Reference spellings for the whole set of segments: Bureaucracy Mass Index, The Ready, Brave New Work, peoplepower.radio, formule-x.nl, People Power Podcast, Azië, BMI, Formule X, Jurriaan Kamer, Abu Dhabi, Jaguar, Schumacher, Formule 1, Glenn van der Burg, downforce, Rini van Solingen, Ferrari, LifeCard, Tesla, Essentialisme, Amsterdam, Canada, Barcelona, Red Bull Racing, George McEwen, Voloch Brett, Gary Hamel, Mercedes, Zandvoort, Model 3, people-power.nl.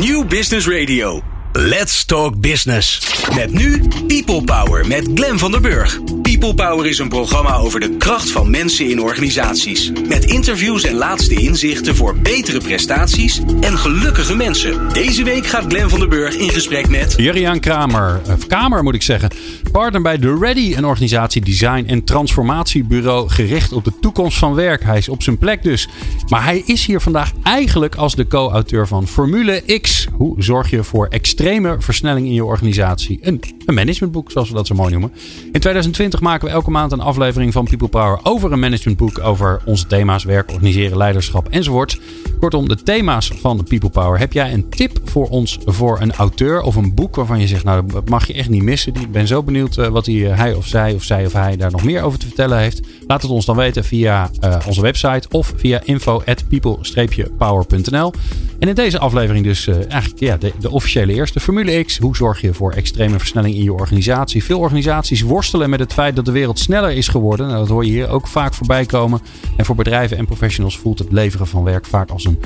New Business Radio. Let's Talk Business. Met nu People Power met Glenn van der Burg. People Power is een programma over de kracht van mensen in organisaties. Met interviews en laatste inzichten voor betere prestaties en gelukkige mensen. Deze week gaat Glenn van der Burg in gesprek met... Jurriaan Kamer, partner bij The Ready, een organisatie design- en transformatiebureau gericht op de toekomst van werk. Hij is op zijn plek dus. Maar hij is hier vandaag eigenlijk als de co-auteur van Formule X. Hoe zorg je voor extreme versnelling in je organisatie? Een managementboek, zoals we dat zo mooi noemen. In 2020 maken we elke maand een aflevering van People Power over een managementboek, over onze thema's werk, organiseren, leiderschap enzovoort. Kortom, de thema's van People Power. Heb jij een tip voor ons voor een auteur of een boek waarvan je zegt, nou, dat mag je echt niet missen. Ik ben zo benieuwd wat hij of zij of zij of hij daar nog meer over te vertellen heeft. Laat het ons dan weten via onze website of via info@people-power.nl. En in deze aflevering dus eigenlijk de officiële eerste. Formule X, hoe zorg je voor extreme versnelling in je organisatie? Veel organisaties worstelen met het feit dat de wereld sneller is geworden. Nou, dat hoor je hier ook vaak voorbij komen. En voor bedrijven en professionals voelt het leveren van werk vaak als een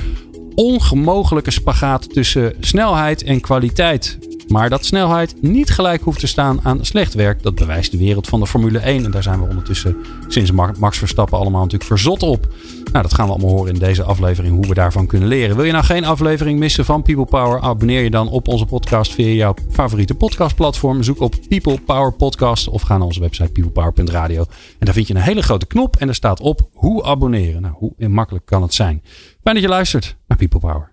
ongemogelijke spagaat tussen snelheid en kwaliteit. Maar dat snelheid niet gelijk hoeft te staan aan slecht werk, dat bewijst de wereld van de Formule 1. En daar zijn we ondertussen sinds Max Verstappen allemaal natuurlijk verzot op. Nou, dat gaan we allemaal horen in deze aflevering, hoe we daarvan kunnen leren. Wil je nou geen aflevering missen van People Power? Abonneer je dan op onze podcast via jouw favoriete podcastplatform. Zoek op People Power Podcast of ga naar onze website peoplepower.radio. En daar vind je een hele grote knop en daar staat op hoe abonneren. Nou, hoe makkelijk kan het zijn? Fijn dat je luistert naar People Power.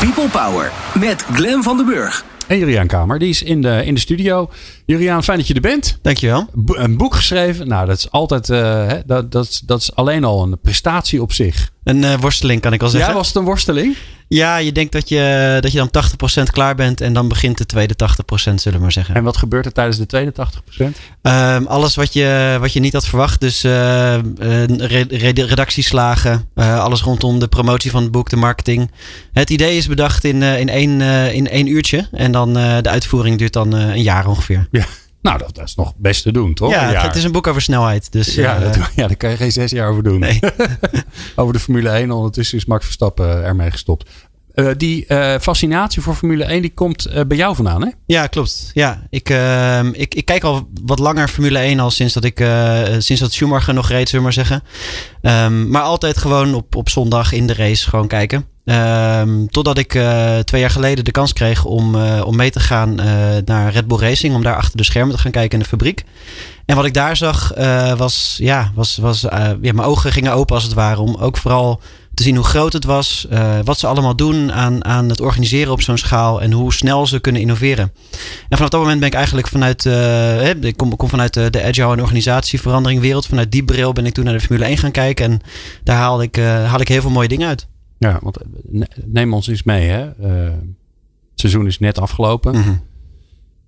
People Power met Glenn van der Burg. En Jurriaan Kamer, die is in de studio. Jurriaan, fijn dat je er bent. Dankjewel. Een boek geschreven. Nou, dat is altijd... dat is alleen al een prestatie op zich. Een worsteling, kan ik al zeggen. Ja, was het een worsteling? Ja, je denkt dat je dan 80% klaar bent en dan begint de tweede 80%, zullen we maar zeggen. En wat gebeurt er tijdens de tweede 80%? Alles wat je niet had verwacht. Dus redactieslagen, alles rondom de promotie van het boek, de marketing. Het idee is bedacht in één uurtje en dan de uitvoering duurt dan een jaar ongeveer. Ja. Nou, dat is nog best te doen, toch? Ja, het is een boek over snelheid. Dus, daar kan je geen 6 jaar over doen. Nee. Over de Formule 1. Ondertussen is Max Verstappen ermee gestopt. Die fascinatie voor Formule 1, die komt bij jou vandaan, hè? Ja, klopt. Ja, ik kijk al wat langer Formule 1 al sinds dat Schumacher nog reed, zullen we maar zeggen. Maar altijd gewoon op zondag in de race gewoon kijken. Totdat ik 2 jaar geleden de kans kreeg om mee te gaan naar Red Bull Racing. Om daar achter de schermen te gaan kijken in de fabriek. En wat ik daar zag was mijn ogen gingen open als het ware. Om ook vooral te zien hoe groot het was. Wat ze allemaal doen aan het organiseren op zo'n schaal. En hoe snel ze kunnen innoveren. En vanaf dat moment ben ik eigenlijk vanuit... Ik kom vanuit de agile en organisatieverandering wereld. Vanuit die bril ben ik toen naar de Formule 1 gaan kijken. En daar haal ik heel veel mooie dingen uit. Ja, want neem ons eens mee, hè. Het seizoen is net afgelopen. Mm-hmm.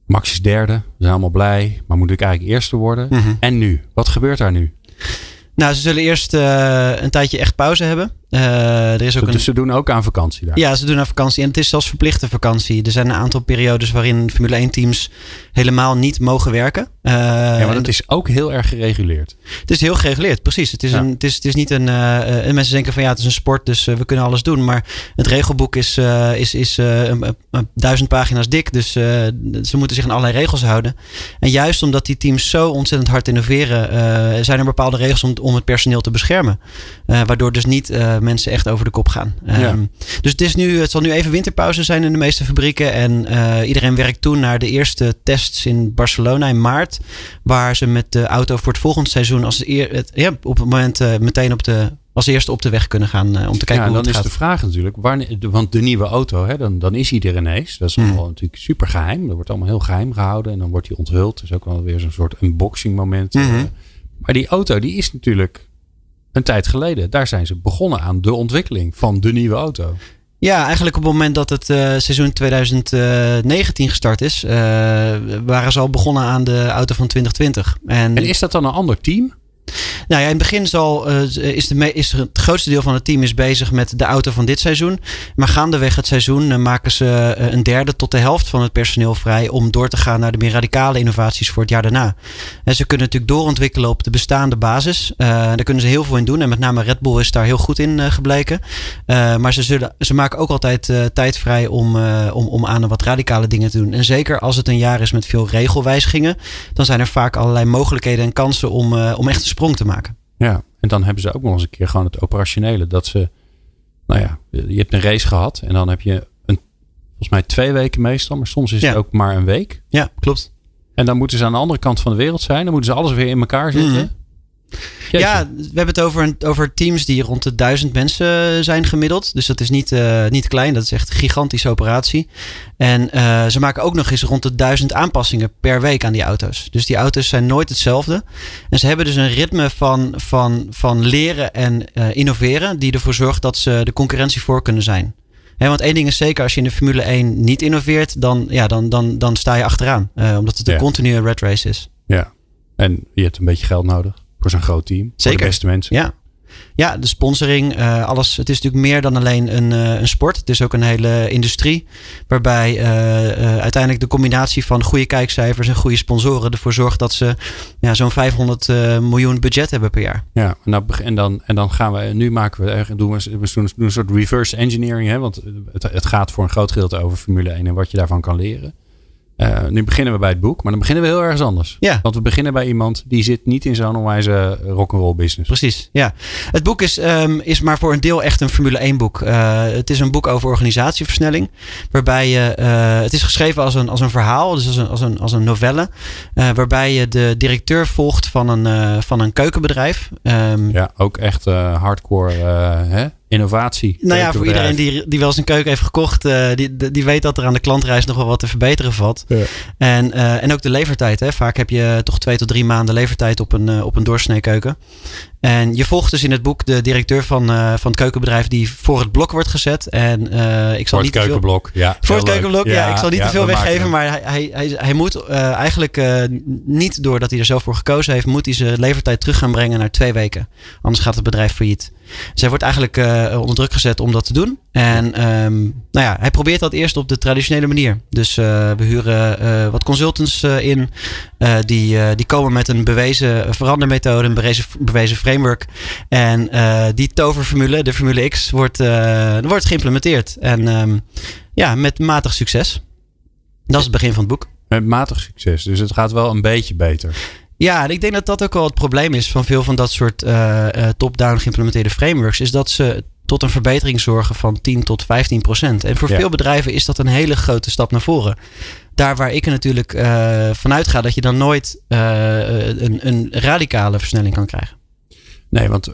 Max is derde. We zijn allemaal blij. Maar moet ik eigenlijk eerste worden? Mm-hmm. En nu? Wat gebeurt daar nu? Nou, ze zullen eerst een tijdje echt pauze hebben. Dus ze doen ook aan vakantie daar? Ja, ze doen aan vakantie. En het is zelfs verplichte vakantie. Er zijn een aantal periodes waarin Formule 1-teams helemaal niet mogen werken. Maar dat is ook heel erg gereguleerd. Het is heel gereguleerd, precies. Het is niet een... mensen denken van ja, het is een sport, dus we kunnen alles doen. Maar het regelboek is 1000 pagina's dik. Dus ze moeten zich aan allerlei regels houden. En juist omdat die teams zo ontzettend hard innoveren, zijn er bepaalde regels om het personeel te beschermen. Waardoor dus niet... mensen echt over de kop gaan. Dus het zal nu even winterpauze zijn in de meeste fabrieken. En iedereen werkt toen naar de eerste tests in Barcelona in maart. Waar ze met de auto voor het volgende seizoen op het moment meteen als eerste op de weg kunnen gaan. Om te kijken hoe het gaat. Ja, dan is de vraag natuurlijk. Want de nieuwe auto, hè, dan is hij er ineens. Dat is allemaal natuurlijk super geheim. Dat wordt allemaal heel geheim gehouden. En dan wordt hij onthuld. Dat is ook wel weer zo'n soort unboxing moment. Mm-hmm. Maar die auto, die is natuurlijk... een tijd geleden, daar zijn ze begonnen aan de ontwikkeling van de nieuwe auto. Ja, eigenlijk op het moment dat het seizoen 2019 gestart is, waren ze al begonnen aan de auto van 2020. En is dat dan een ander team? Nou ja, in het begin is het grootste deel van het team is bezig met de auto van dit seizoen. Maar gaandeweg het seizoen maken ze een derde tot de helft van het personeel vrij om door te gaan naar de meer radicale innovaties voor het jaar daarna. En ze kunnen natuurlijk doorontwikkelen op de bestaande basis. Daar kunnen ze heel veel in doen. En met name Red Bull is daar heel goed in gebleken. Maar ze maken ook altijd tijd vrij om aan wat radicale dingen te doen. En zeker als het een jaar is met veel regelwijzigingen, dan zijn er vaak allerlei mogelijkheden en kansen om echt een sprong te maken. Ja, en dan hebben ze ook nog eens een keer gewoon het operationele. Dat ze, nou ja, je hebt een race gehad en dan heb je volgens mij 2 weken meestal, maar soms is het ook maar een week. Ja, klopt. En dan moeten ze aan de andere kant van de wereld zijn. Dan moeten ze alles weer in elkaar zetten. Mm-hmm. Ja, we hebben het over teams die rond de 1000 mensen zijn gemiddeld. Dus dat is niet klein. Dat is echt een gigantische operatie. En ze maken ook nog eens rond de 1000 aanpassingen per week aan die auto's. Dus die auto's zijn nooit hetzelfde. En ze hebben dus een ritme van leren en innoveren die ervoor zorgt dat ze de concurrentie voor kunnen zijn. He, want één ding is zeker, als je in de Formule 1 niet innoveert, dan sta je achteraan. Omdat het een continue red race is. Ja, en je hebt een beetje geld nodig. Voor zo'n groot team. Zeker. Voor de beste mensen. Ja. Ja, de sponsoring, alles. Het is natuurlijk meer dan alleen een sport. Het is ook een hele industrie. Waarbij uiteindelijk de combinatie van goede kijkcijfers en goede sponsoren ervoor zorgt dat ze zo'n 500 miljoen budget hebben per jaar. Ja, en dan gaan we nu doen we een soort reverse engineering. Hè, want het gaat voor een groot gedeelte over Formule 1 en wat je daarvan kan leren. Nu beginnen we bij het boek, maar dan beginnen we heel ergens anders. Ja. Want we beginnen bij iemand die zit niet in zo'n onwijze rock'n'roll business. Precies, ja. Het boek is maar voor een deel echt een Formule 1 boek. Het is een boek over organisatieversnelling. Waarbij je, het is geschreven als een verhaal, dus als een novelle. Waarbij je de directeur volgt van een keukenbedrijf. Ja, ook echt hardcore, hè? Innovatie. Nou ja, voor iedereen die wel eens een keuken heeft gekocht, die weet dat er aan de klantreis nog wel wat te verbeteren valt. Ja. En ook de levertijd. Hè. Vaak heb je toch 2 tot 3 maanden levertijd op een doorsnee keuken. En je volgt dus in het boek de directeur van het keukenbedrijf die voor het blok wordt gezet. En ik zal niet keukenblok, te veel... Ja, voor het keukenblok, ja. Ik zal niet te veel weggeven, maar hij moet eigenlijk niet, doordat hij er zelf voor gekozen heeft, moet hij zijn levertijd terug gaan brengen naar 2 weken. Anders gaat het bedrijf failliet. Dus hij wordt eigenlijk onder druk gezet om dat te doen. En hij probeert dat eerst op de traditionele manier. Dus we huren wat consultants in. Die komen met een bewezen verandermethode, een bewezen framework. En die toverformule, de Formule X, wordt geïmplementeerd. En met matig succes. Dat is het begin van het boek. Met matig succes. Dus het gaat wel een beetje beter. Ja, en ik denk dat dat ook wel het probleem is van veel van dat soort top-down geïmplementeerde frameworks. Is dat ze tot een verbetering zorgen van 10% tot 15%. En voor veel bedrijven is dat een hele grote stap naar voren. Daar waar ik er natuurlijk vanuit ga dat je dan nooit een radicale versnelling kan krijgen. Nee, want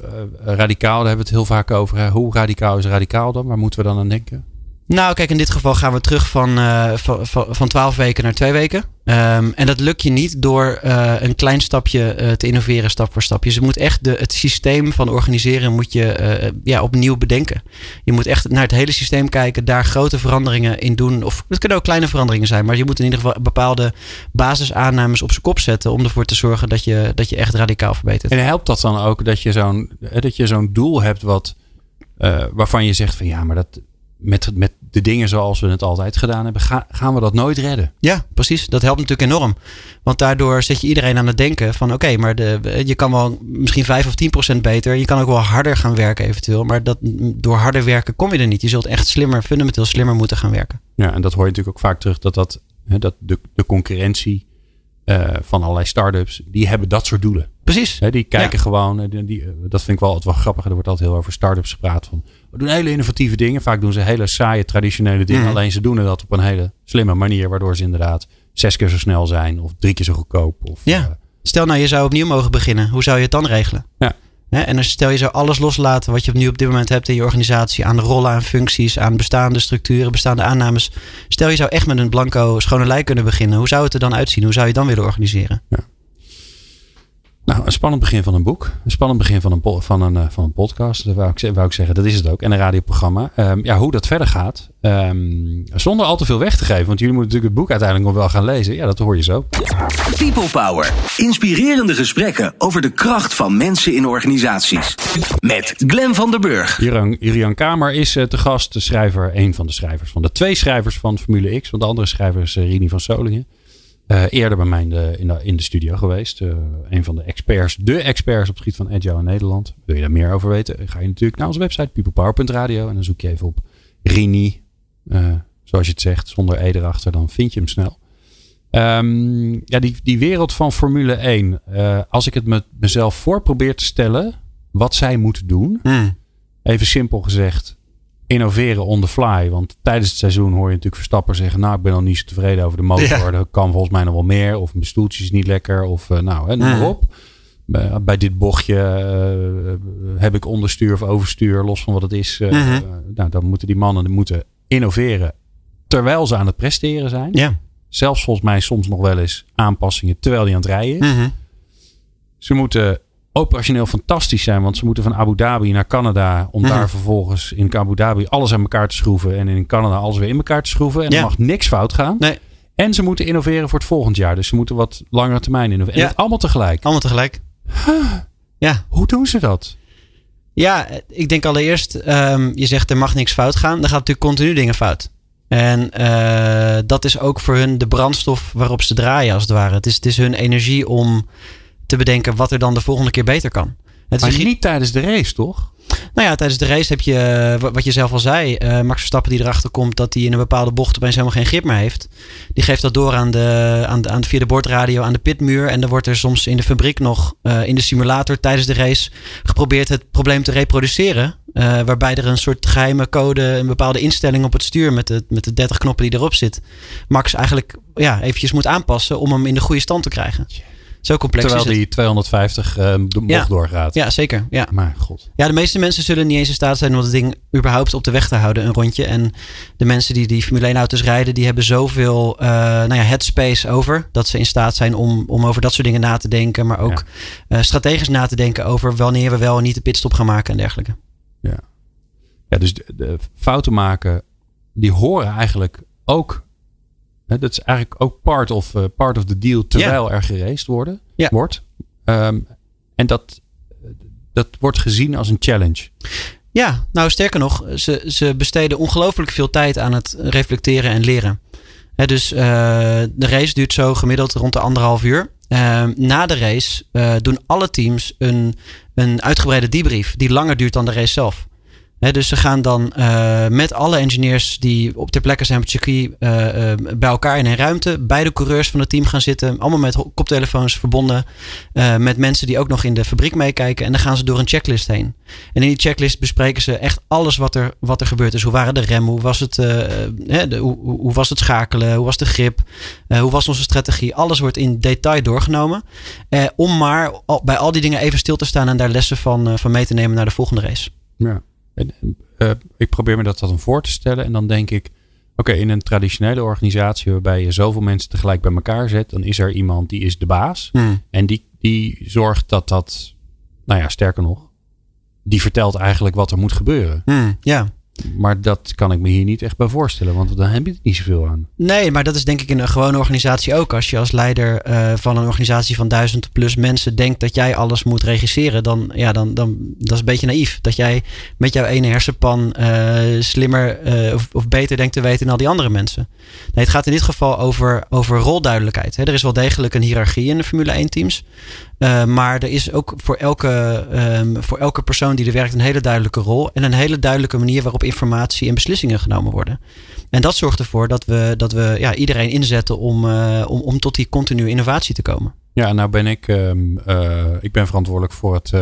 radicaal, daar hebben we het heel vaak over. Hè? Hoe radicaal is radicaal dan? Waar moeten we dan aan denken? Nou, kijk, in dit geval gaan we terug van 12 weken naar 2 weken. En dat lukt je niet door een klein stapje te innoveren, stap voor stap. Dus je moet echt het systeem van organiseren moet je opnieuw bedenken. Je moet echt naar het hele systeem kijken, daar grote veranderingen in doen. Of het kunnen ook kleine veranderingen zijn, maar je moet in ieder geval bepaalde basisaannames op zijn kop zetten om ervoor te zorgen dat je echt radicaal verbetert. En helpt dat dan ook dat je zo'n doel hebt waarvan je zegt van ja, maar dat... Met de dingen zoals we het altijd gedaan hebben, gaan we dat nooit redden. Ja, precies. Dat helpt natuurlijk enorm. Want daardoor zet je iedereen aan het denken van oké, maar je kan wel misschien 5% of 10% beter. Je kan ook wel harder gaan werken eventueel. Maar door harder werken kom je er niet. Je zult echt fundamenteel slimmer moeten gaan werken. Ja, en dat hoor je natuurlijk ook vaak terug. Dat de concurrentie van allerlei start-ups, die hebben dat soort doelen. Precies. He, die kijken gewoon, dat vind ik wel altijd wel grappig. Er wordt altijd heel over start-ups gepraat van... We doen hele innovatieve dingen. Vaak doen ze hele saaie, traditionele dingen. Mm. Alleen ze doen dat op een hele slimme manier. Waardoor ze inderdaad 6 keer zo snel zijn. Of 3 keer zo goedkoop. Of, stel nou, je zou opnieuw mogen beginnen. Hoe zou je het dan regelen? Ja. He, en stel je zou alles loslaten wat je nu op dit moment hebt in je organisatie. Aan rollen, aan functies, aan bestaande structuren, bestaande aannames. Stel je zou echt met een blanco schone lei kunnen beginnen. Hoe zou het er dan uitzien? Hoe zou je dan willen organiseren? Ja. Nou, een spannend begin van een boek. Een spannend begin van een podcast. Dat wou ik zeggen. Dat is het ook. En een radioprogramma. Hoe dat verder gaat. Zonder al te veel weg te geven. Want jullie moeten natuurlijk het boek uiteindelijk nog wel gaan lezen. Ja, dat hoor je zo. People Power. Inspirerende gesprekken over de kracht van mensen in organisaties. Met Glenn van der Burg. Jurriaan Kamer is te gast. De schrijver. Een van de schrijvers. Van de twee schrijvers van Formule X. Want de andere schrijver is Rini van Solingen. Eerder bij mij in de studio geweest. Een van de experts. De experts op het gebied van agile in Nederland. Wil je daar meer over weten? Ga je natuurlijk naar onze website. people-power.radio. En dan zoek je even op Rini. Zoals je het zegt. Zonder E erachter. Dan vind je hem snel. Die wereld van Formule 1. Als ik het mezelf voor probeer te stellen. Wat zij moeten doen. Even simpel gezegd. Innoveren on the fly. Want tijdens het seizoen hoor je natuurlijk Verstappen zeggen... nou, ik ben al niet zo tevreden over de motor. Ja. Er kan volgens mij nog wel meer. Of mijn stoeltje is niet lekker. Of noem maar op. Bij dit bochtje heb ik onderstuur of overstuur. Los van wat het is. Dan moeten die mannen innoveren. Terwijl ze aan het presteren zijn. Ja. Zelfs volgens mij soms nog wel eens aanpassingen... terwijl die aan het rijden is. Ze moeten... operationeel fantastisch zijn. Want ze moeten van Abu Dhabi naar Canada. Om daar vervolgens in Abu Dhabi alles aan elkaar te schroeven. En in Canada alles weer in elkaar te schroeven. En er mag niks fout gaan. Nee. En ze moeten innoveren voor het volgend jaar. Dus ze moeten wat langere termijn innoveren. Ja. En dat allemaal tegelijk. Allemaal tegelijk. Huh. Ja. Hoe doen ze dat? Ja, ik denk allereerst. Je zegt er mag niks fout gaan. Dan gaat natuurlijk continu dingen fout. En dat is ook voor hun de brandstof waarop ze draaien als het ware. Het is hun energie om... te bedenken wat er dan de volgende keer beter kan. Het maar is niet tijdens de race, toch? Nou ja, tijdens de race heb je, wat je zelf al zei... Max Verstappen die erachter komt... dat hij in een bepaalde bocht opeens helemaal geen grip meer heeft. Die geeft dat door via de bordradio aan de pitmuur. En dan wordt er soms in de fabriek nog... in de simulator tijdens de race... geprobeerd het probleem te reproduceren. Waarbij er een soort geheime code... een bepaalde instelling op het stuur... met de 30 knoppen die erop zit... Max eigenlijk eventjes moet aanpassen... om hem in de goede stand te krijgen. Zo complex terwijl is die 250 bocht doorgaat. Ja, zeker. Ja. Maar god. Ja, de meeste mensen zullen niet eens in staat zijn om dat ding überhaupt op de weg te houden, een rondje. En de mensen die Formule 1-auto's rijden, die hebben zoveel headspace over. Dat ze in staat zijn om over dat soort dingen na te denken. Maar ook strategisch na te denken over wanneer we wel en niet de pitstop gaan maken en dergelijke. Ja, dus de fouten maken, die horen eigenlijk ook... Dat is eigenlijk ook part of the deal terwijl er geraced wordt. En dat wordt gezien als een challenge. Ja, nou sterker nog. Ze besteden ongelooflijk veel tijd aan het reflecteren en leren. Dus de race duurt zo gemiddeld rond de 1,5 uur. Na de race doen alle teams een uitgebreide debrief. Die langer duurt dan de race zelf. Dus ze gaan dan met alle engineers die op ter plekke zijn op het circuit bij elkaar in een ruimte. Bij de coureurs van het team gaan zitten. Allemaal met koptelefoons verbonden. Met mensen die ook nog in de fabriek meekijken. En dan gaan ze door een checklist heen. En in die checklist bespreken ze echt alles wat er gebeurd is. Hoe waren de remmen? Hoe was het, hoe was het schakelen? Hoe was de grip? Hoe was onze strategie? Alles wordt in detail doorgenomen. Om maar bij al die dingen even stil te staan. En daar lessen van mee te nemen naar de volgende race. Ja. Ik probeer me dat dan voor te stellen. En dan denk ik, oké, in een traditionele organisatie... waarbij je zoveel mensen tegelijk bij elkaar zet... dan is er iemand die is de baas. En die zorgt dat... Nou ja, sterker nog... die vertelt eigenlijk wat er moet gebeuren. Ja. Maar dat kan ik me hier niet echt bij voorstellen. Want dan heb je het niet zoveel aan. Nee, maar dat is denk ik in een gewone organisatie ook. Als je als leider van een organisatie van 1000 plus mensen denkt dat jij alles moet regisseren. Dan dat is een beetje naïef. Dat jij met jouw ene hersenpan slimmer of beter denkt te weten dan al die andere mensen. Nee, het gaat in dit geval over rolduidelijkheid. Er is wel degelijk een hiërarchie in de Formule 1 teams. Maar er is ook voor elke persoon die er werkt een hele duidelijke rol. En een hele duidelijke manier waarop informatie en beslissingen genomen worden. En dat zorgt ervoor dat we iedereen inzetten om tot die continue innovatie te komen. Ja, nou ben ik ben verantwoordelijk voor het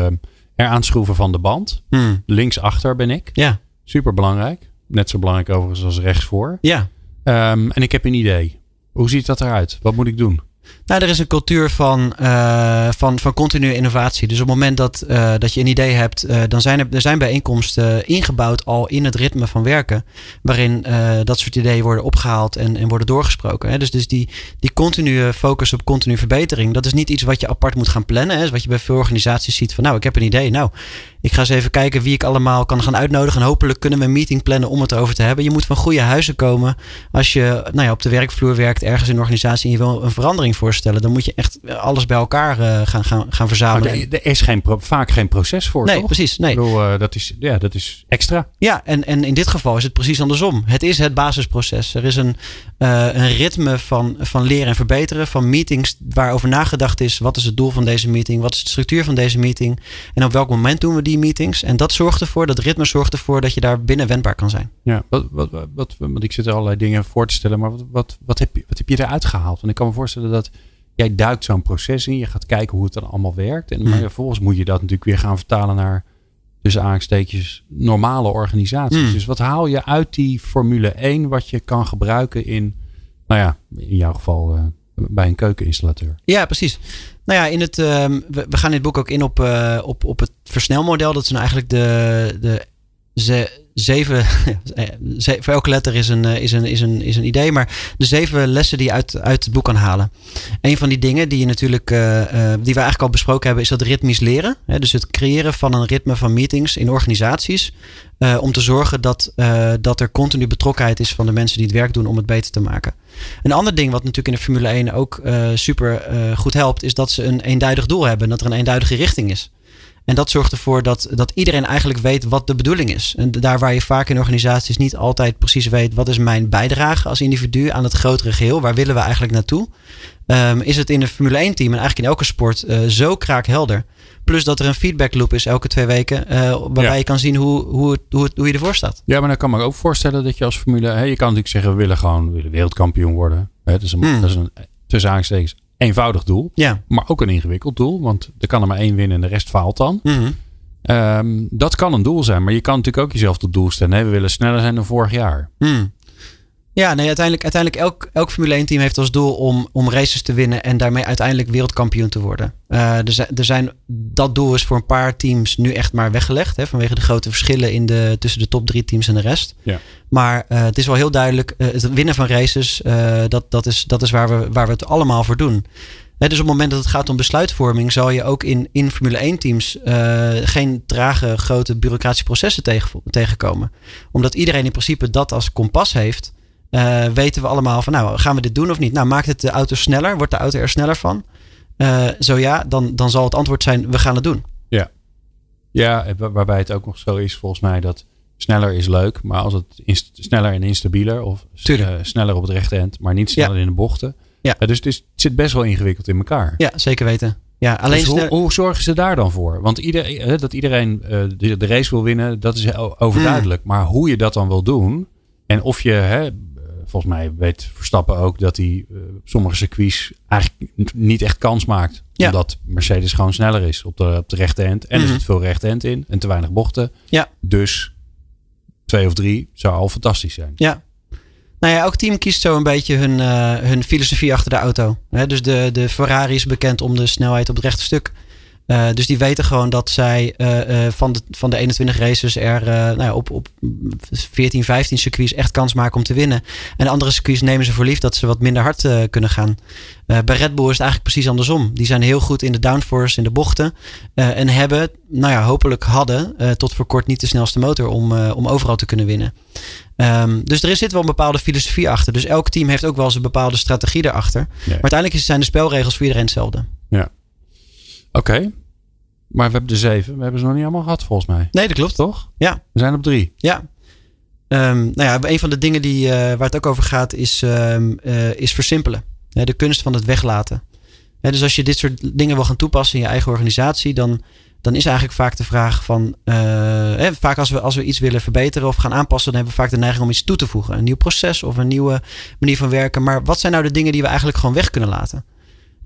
eraan schroeven van de band. Linksachter ben ik. Ja. Superbelangrijk. Net zo belangrijk overigens als rechtsvoor. Ja. En ik heb een idee. Hoe ziet dat eruit? Wat moet ik doen? Nou, er is een cultuur van continue innovatie. Dus op het moment dat je een idee hebt, dan zijn er bijeenkomsten ingebouwd al in het ritme van werken, waarin dat soort ideeën worden opgehaald en worden doorgesproken. Hè. Dus die continue focus op continue verbetering, dat is niet iets wat je apart moet gaan plannen. Hè. Wat je bij veel organisaties ziet van, nou, ik heb een idee. Nou, ik ga eens even kijken wie ik allemaal kan gaan uitnodigen. En hopelijk kunnen we een meeting plannen om het over te hebben. Je moet van goede huizen komen als je op de werkvloer werkt, ergens in een organisatie, en je wil een verandering voorstellen. Dan moet je echt alles bij elkaar gaan verzamelen. Maar er is vaak geen proces voor, nee, toch? Precies, nee, precies. Dat is extra. Ja, en in dit geval is het precies andersom. Het is het basisproces. Er is een ritme van leren en verbeteren, van meetings waarover nagedacht is. Wat is het doel van deze meeting? Wat is de structuur van deze meeting? En op welk moment doen we die meetings? En dat ritme zorgt ervoor dat je daar binnen wendbaar kan zijn. Ja, want ik zit er allerlei dingen voor te stellen, maar wat heb je eruit gehaald? Want ik kan me voorstellen dat jij duikt zo'n proces in, je gaat kijken hoe het dan allemaal werkt. En maar vervolgens moet je dat natuurlijk weer gaan vertalen naar, dus aansteekjes, normale organisaties. Dus wat haal je uit die Formule 1 wat je kan gebruiken in jouw geval bij een keukeninstallateur? Ja, precies. Nou ja, we gaan in het boek ook in op het versnelmodel. Dat zijn eigenlijk de zeven, voor elke letter is een idee, maar de 7 lessen die je uit het boek kan halen. Een van die dingen die je natuurlijk, die we eigenlijk al besproken hebben, is dat ritmisch leren. Hè? Dus het creëren van een ritme van meetings in organisaties. Om te zorgen dat er continu betrokkenheid is van de mensen die het werk doen om het beter te maken. Een ander ding wat natuurlijk in de Formule 1 ook super goed helpt, is dat ze een eenduidig doel hebben en dat er een eenduidige richting is. En dat zorgt ervoor dat iedereen eigenlijk weet wat de bedoeling is. En daar waar je vaak in organisaties niet altijd precies weet, wat is mijn bijdrage als individu aan het grotere geheel? Waar willen we eigenlijk naartoe? Is het in een Formule 1 team en eigenlijk in elke sport zo kraakhelder. Plus dat er een feedback loop is elke 2 weken. Waarbij je kan zien hoe je ervoor staat. Ja, maar dan kan ik me ook voorstellen dat je als Formule... Hè, je kan natuurlijk zeggen, we willen wereldkampioen worden. Hè, dat is een tussen aanstekens eenvoudig doel. Ja. Maar ook een ingewikkeld doel. Want er kan er maar 1 winnen en de rest faalt dan. Mm-hmm. Dat kan een doel zijn. Maar je kan natuurlijk ook jezelf tot doel stellen. Hè, we willen sneller zijn dan vorig jaar. Mm. Ja, nee, uiteindelijk elk Formule 1 team heeft als doel om races te winnen en daarmee uiteindelijk wereldkampioen te worden. Dat doel is voor een paar teams nu echt maar weggelegd. Hè, vanwege de grote verschillen tussen de top 3 teams en de rest. Ja. Maar het is wel heel duidelijk, het winnen van races, dat is waar we het allemaal voor doen. Nee, dus op het moment dat het gaat om besluitvorming, zal je ook in Formule 1 teams geen trage grote bureaucratische processen tegenkomen. Omdat iedereen in principe dat als kompas heeft. Weten we allemaal van, nou, gaan we dit doen of niet? Nou, maakt het de auto sneller? Wordt de auto er sneller van? Zo ja, dan zal het antwoord zijn, we gaan het doen. Ja. Ja, waarbij het ook nog zo is volgens mij dat sneller is leuk, maar als het sneller en instabieler of sneller op het rechte eind, maar niet sneller in de bochten. Ja. Dus het zit best wel ingewikkeld in elkaar. Ja, zeker weten. Ja, alleen dus hoe zorgen ze daar dan voor? Want dat iedereen de race wil winnen, dat is overduidelijk. Maar hoe je dat dan wil doen en of je... Volgens mij weet Verstappen ook dat hij sommige circuits eigenlijk niet echt kans maakt. Ja. Omdat Mercedes gewoon sneller is op de rechte end. En er zit veel rechte end in en te weinig bochten. Ja. Dus 2 of 3 zou al fantastisch zijn. Ja. Nou ja, elk team kiest zo een beetje hun filosofie achter de auto. Hè, dus de Ferrari is bekend om de snelheid op het rechte stuk. Dus die weten gewoon dat zij van de 21 races er op 14, 15 circuits echt kans maken om te winnen. En de andere circuits nemen ze voor lief dat ze wat minder hard kunnen gaan. Bij Red Bull is het eigenlijk precies andersom. Die zijn heel goed in de downforce, in de bochten. En hebben, hopelijk hadden tot voor kort niet de snelste motor om overal te kunnen winnen. Dus er zit wel een bepaalde filosofie achter. Dus elk team heeft ook wel zijn bepaalde strategie erachter. Nee. Maar uiteindelijk zijn de spelregels voor iedereen hetzelfde. Ja. Oké, maar we hebben de 7. We hebben ze nog niet allemaal gehad volgens mij. Nee, dat klopt. Toch? Ja. We zijn op 3. Ja. Een van de dingen waar het ook over gaat is versimpelen. De kunst van het weglaten. Dus als je dit soort dingen wil gaan toepassen in je eigen organisatie, dan is eigenlijk vaak de vraag van... vaak als we iets willen verbeteren of gaan aanpassen, dan hebben we vaak de neiging om iets toe te voegen. Een nieuw proces of een nieuwe manier van werken. Maar wat zijn nou de dingen die we eigenlijk gewoon weg kunnen laten?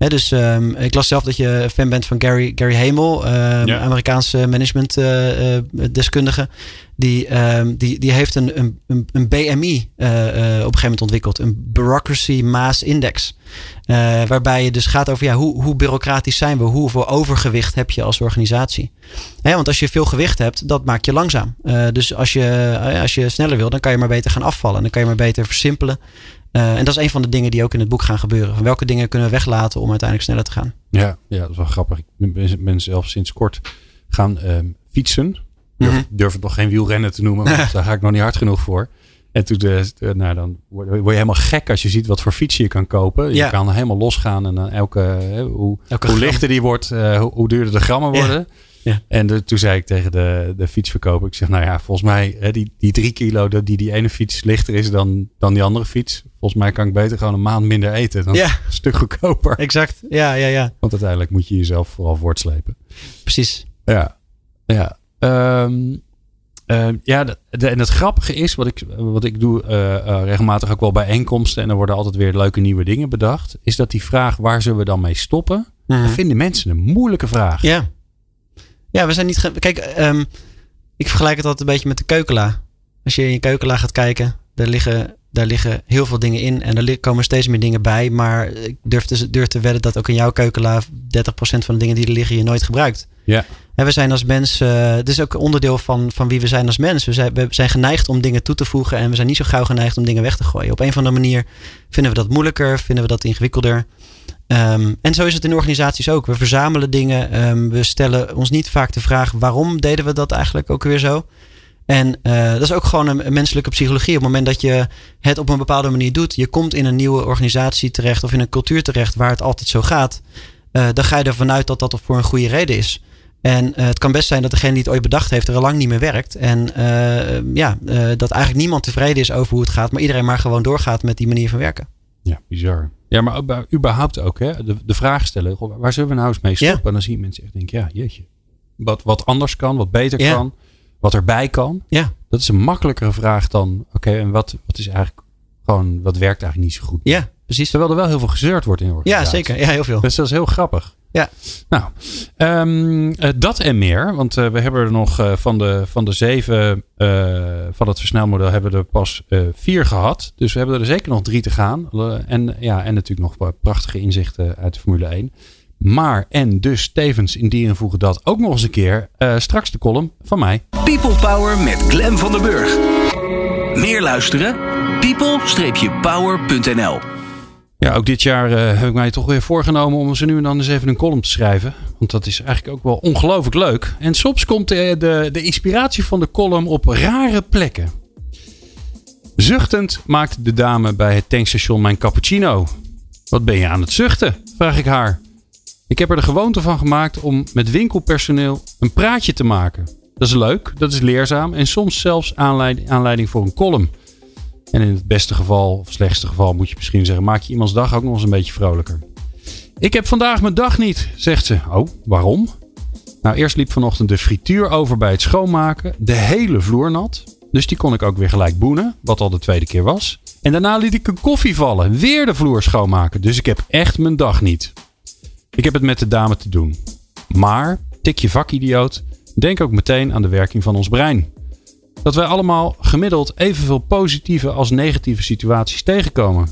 He, dus ik las zelf dat je fan bent van Gary Hamel, Amerikaanse management deskundige. Die heeft een BMI op een gegeven moment ontwikkeld. Een Bureaucracy Mass Index. Waarbij je dus gaat over hoe bureaucratisch zijn we? Hoeveel overgewicht heb je als organisatie? Want als je veel gewicht hebt, dat maakt je langzaam. Dus als je sneller wil, dan kan je maar beter gaan afvallen. Dan kan je maar beter versimpelen. En dat is een van de dingen die ook in het boek gaan gebeuren. Van welke dingen kunnen we weglaten om uiteindelijk sneller te gaan? Ja, dat is wel grappig. Ik ben zelf sinds kort gaan fietsen. Ik durf het nog geen wielrennen te noemen, want daar ga ik nog niet hard genoeg voor. En toen, dan word je helemaal gek als je ziet wat voor fiets je kan kopen. Je kan helemaal losgaan en dan hoe lichter die wordt, hoe duurder de grammen worden. Ja. En toen zei ik tegen de fietsverkoper, ik zeg, volgens mij die 3 kilo die ene fiets lichter is dan die andere fiets. Volgens mij kan ik beter gewoon een maand minder eten. Dan een stuk goedkoper. Exact, ja. Want uiteindelijk moet je jezelf vooral voortslepen. Precies. Ja. En het grappige is, wat ik doe regelmatig ook wel bijeenkomsten, en er worden altijd weer leuke nieuwe dingen bedacht, is dat die vraag, waar zullen we dan mee stoppen? Mm-hmm. Dat vinden mensen een moeilijke vraag. Ja, we zijn niet... Kijk, ik vergelijk het altijd een beetje met de keukela. Als je in je keukela gaat kijken, daar liggen heel veel dingen in. En er komen steeds meer dingen bij. Maar ik durf te wedden dat ook in jouw keukela 30% van de dingen die er liggen je nooit gebruikt. Ja. En we zijn als mens... het is ook onderdeel van wie we zijn als mens. We zijn geneigd om dingen toe te voegen. En we zijn niet zo gauw geneigd om dingen weg te gooien. Op een of andere manier vinden we dat moeilijker. Vinden we dat ingewikkelder. En zo is het in organisaties ook. We verzamelen dingen. We stellen ons niet vaak de vraag, waarom deden we dat eigenlijk ook weer zo? En dat is ook gewoon een menselijke psychologie. Op het moment dat je het op een bepaalde manier doet, je komt in een nieuwe organisatie terecht of in een cultuur terecht waar het altijd zo gaat, dan ga je ervan uit dat dat voor een goede reden is. En het kan best zijn dat degene die het ooit bedacht heeft er al lang niet meer werkt. En dat eigenlijk niemand tevreden is over hoe het gaat, maar iedereen maar gewoon doorgaat met die manier van werken. Ja, bizar. Ja, maar überhaupt ook, hè? De vraag stellen, waar zullen we nou eens mee stoppen? En dan zie je mensen echt denken, jeetje. Wat anders kan, wat beter kan, wat erbij kan. Ja. Dat is een makkelijkere vraag dan, en wat is eigenlijk gewoon, wat werkt eigenlijk niet zo goed? Ja, precies. Terwijl er wel heel veel gezeurd wordt in de organisatie. Ja, zeker. Ja, heel veel. Dus dat is heel grappig. Ja. Nou, dat en meer. Want we hebben er nog van de 7 van het versnelmodel hebben we er pas 4 gehad. Dus we hebben er zeker nog 3 te gaan. En natuurlijk nog prachtige inzichten uit de Formule 1. Maar en dus tevens in dieren voegen dat ook nog eens een keer. Straks de column van mij. People Power met Glenn van der Burg. Meer luisteren? people-power.nl. Ja, ook dit jaar heb ik mij toch weer voorgenomen om ze nu en dan eens even een column te schrijven. Want dat is eigenlijk ook wel ongelooflijk leuk. En soms komt de inspiratie van de column op rare plekken. Zuchtend maakt de dame bij het tankstation mijn cappuccino. Wat ben je aan het zuchten? Vraag ik haar. Ik heb er de gewoonte van gemaakt om met winkelpersoneel een praatje te maken. Dat is leuk, dat is leerzaam en soms zelfs aanleiding voor een column. En in het beste geval, of slechtste geval moet je misschien zeggen, maak je iemands dag ook nog eens een beetje vrolijker. Ik heb vandaag mijn dag niet, zegt ze. Oh, waarom? Nou, eerst liep vanochtend de frituur over bij het schoonmaken. De hele vloer nat. Dus die kon ik ook weer gelijk boenen, wat al de tweede keer was. En daarna liet ik een koffie vallen. Weer de vloer schoonmaken. Dus ik heb echt mijn dag niet. Ik heb het met de dame te doen. Maar, tik je vakidioot, denk ook meteen aan de werking van ons brein. Dat wij allemaal gemiddeld evenveel positieve als negatieve situaties tegenkomen.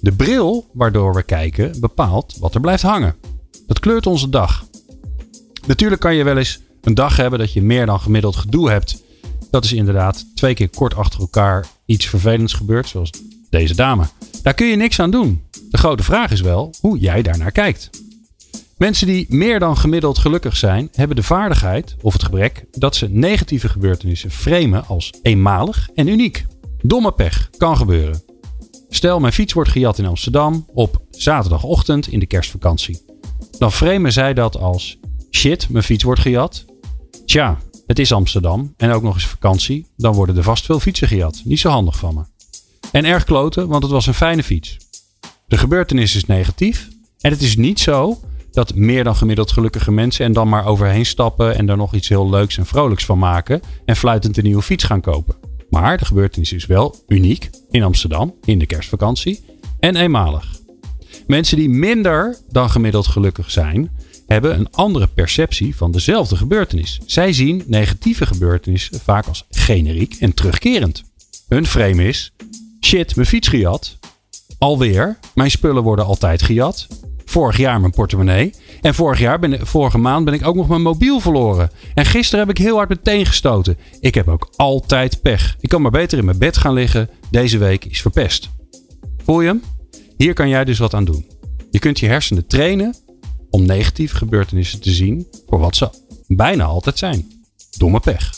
De bril waardoor we kijken bepaalt wat er blijft hangen. Dat kleurt onze dag. Natuurlijk kan je wel eens een dag hebben dat je meer dan gemiddeld gedoe hebt. Dat is inderdaad 2 keer kort achter elkaar iets vervelends gebeurd, zoals deze dame. Daar kun je niks aan doen. De grote vraag is wel hoe jij daarnaar kijkt. Mensen die meer dan gemiddeld gelukkig zijn, hebben de vaardigheid, of het gebrek, dat ze negatieve gebeurtenissen framen als eenmalig en uniek. Domme pech, kan gebeuren. Stel, mijn fiets wordt gejat in Amsterdam op zaterdagochtend in de kerstvakantie. Dan framen zij dat als, shit, mijn fiets wordt gejat. Tja, het is Amsterdam en ook nog eens vakantie, dan worden er vast veel fietsen gejat. Niet zo handig van me. En erg kloten, want het was een fijne fiets. De gebeurtenis is negatief en het is niet zo dat meer dan gemiddeld gelukkige mensen en dan maar overheen stappen en daar nog iets heel leuks en vrolijks van maken en fluitend een nieuwe fiets gaan kopen. Maar de gebeurtenis is wel uniek in Amsterdam in de kerstvakantie en eenmalig. Mensen die minder dan gemiddeld gelukkig zijn, hebben een andere perceptie van dezelfde gebeurtenis. Zij zien negatieve gebeurtenissen vaak als generiek en terugkerend. Hun frame is: shit, mijn fiets gejat. Alweer, mijn spullen worden altijd gejat. Vorig jaar mijn portemonnee. En vorige maand ben ik ook nog mijn mobiel verloren. En gisteren heb ik heel hard mijn teen gestoten. Ik heb ook altijd pech. Ik kan maar beter in mijn bed gaan liggen. Deze week is verpest. Voel je hem? Hier kan jij dus wat aan doen. Je kunt je hersenen trainen om negatieve gebeurtenissen te zien voor wat ze bijna altijd zijn. Domme pech.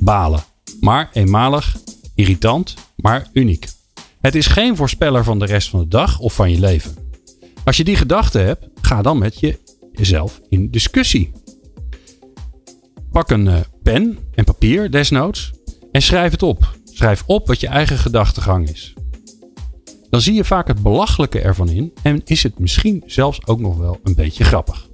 Balen. Maar eenmalig, irritant, maar uniek. Het is geen voorspeller van de rest van de dag of van je leven. Als je die gedachte hebt, ga dan met jezelf in discussie. Pak een pen en papier desnoods en schrijf het op. Schrijf op wat je eigen gedachtegang is. Dan zie je vaak het belachelijke ervan in en is het misschien zelfs ook nog wel een beetje grappig.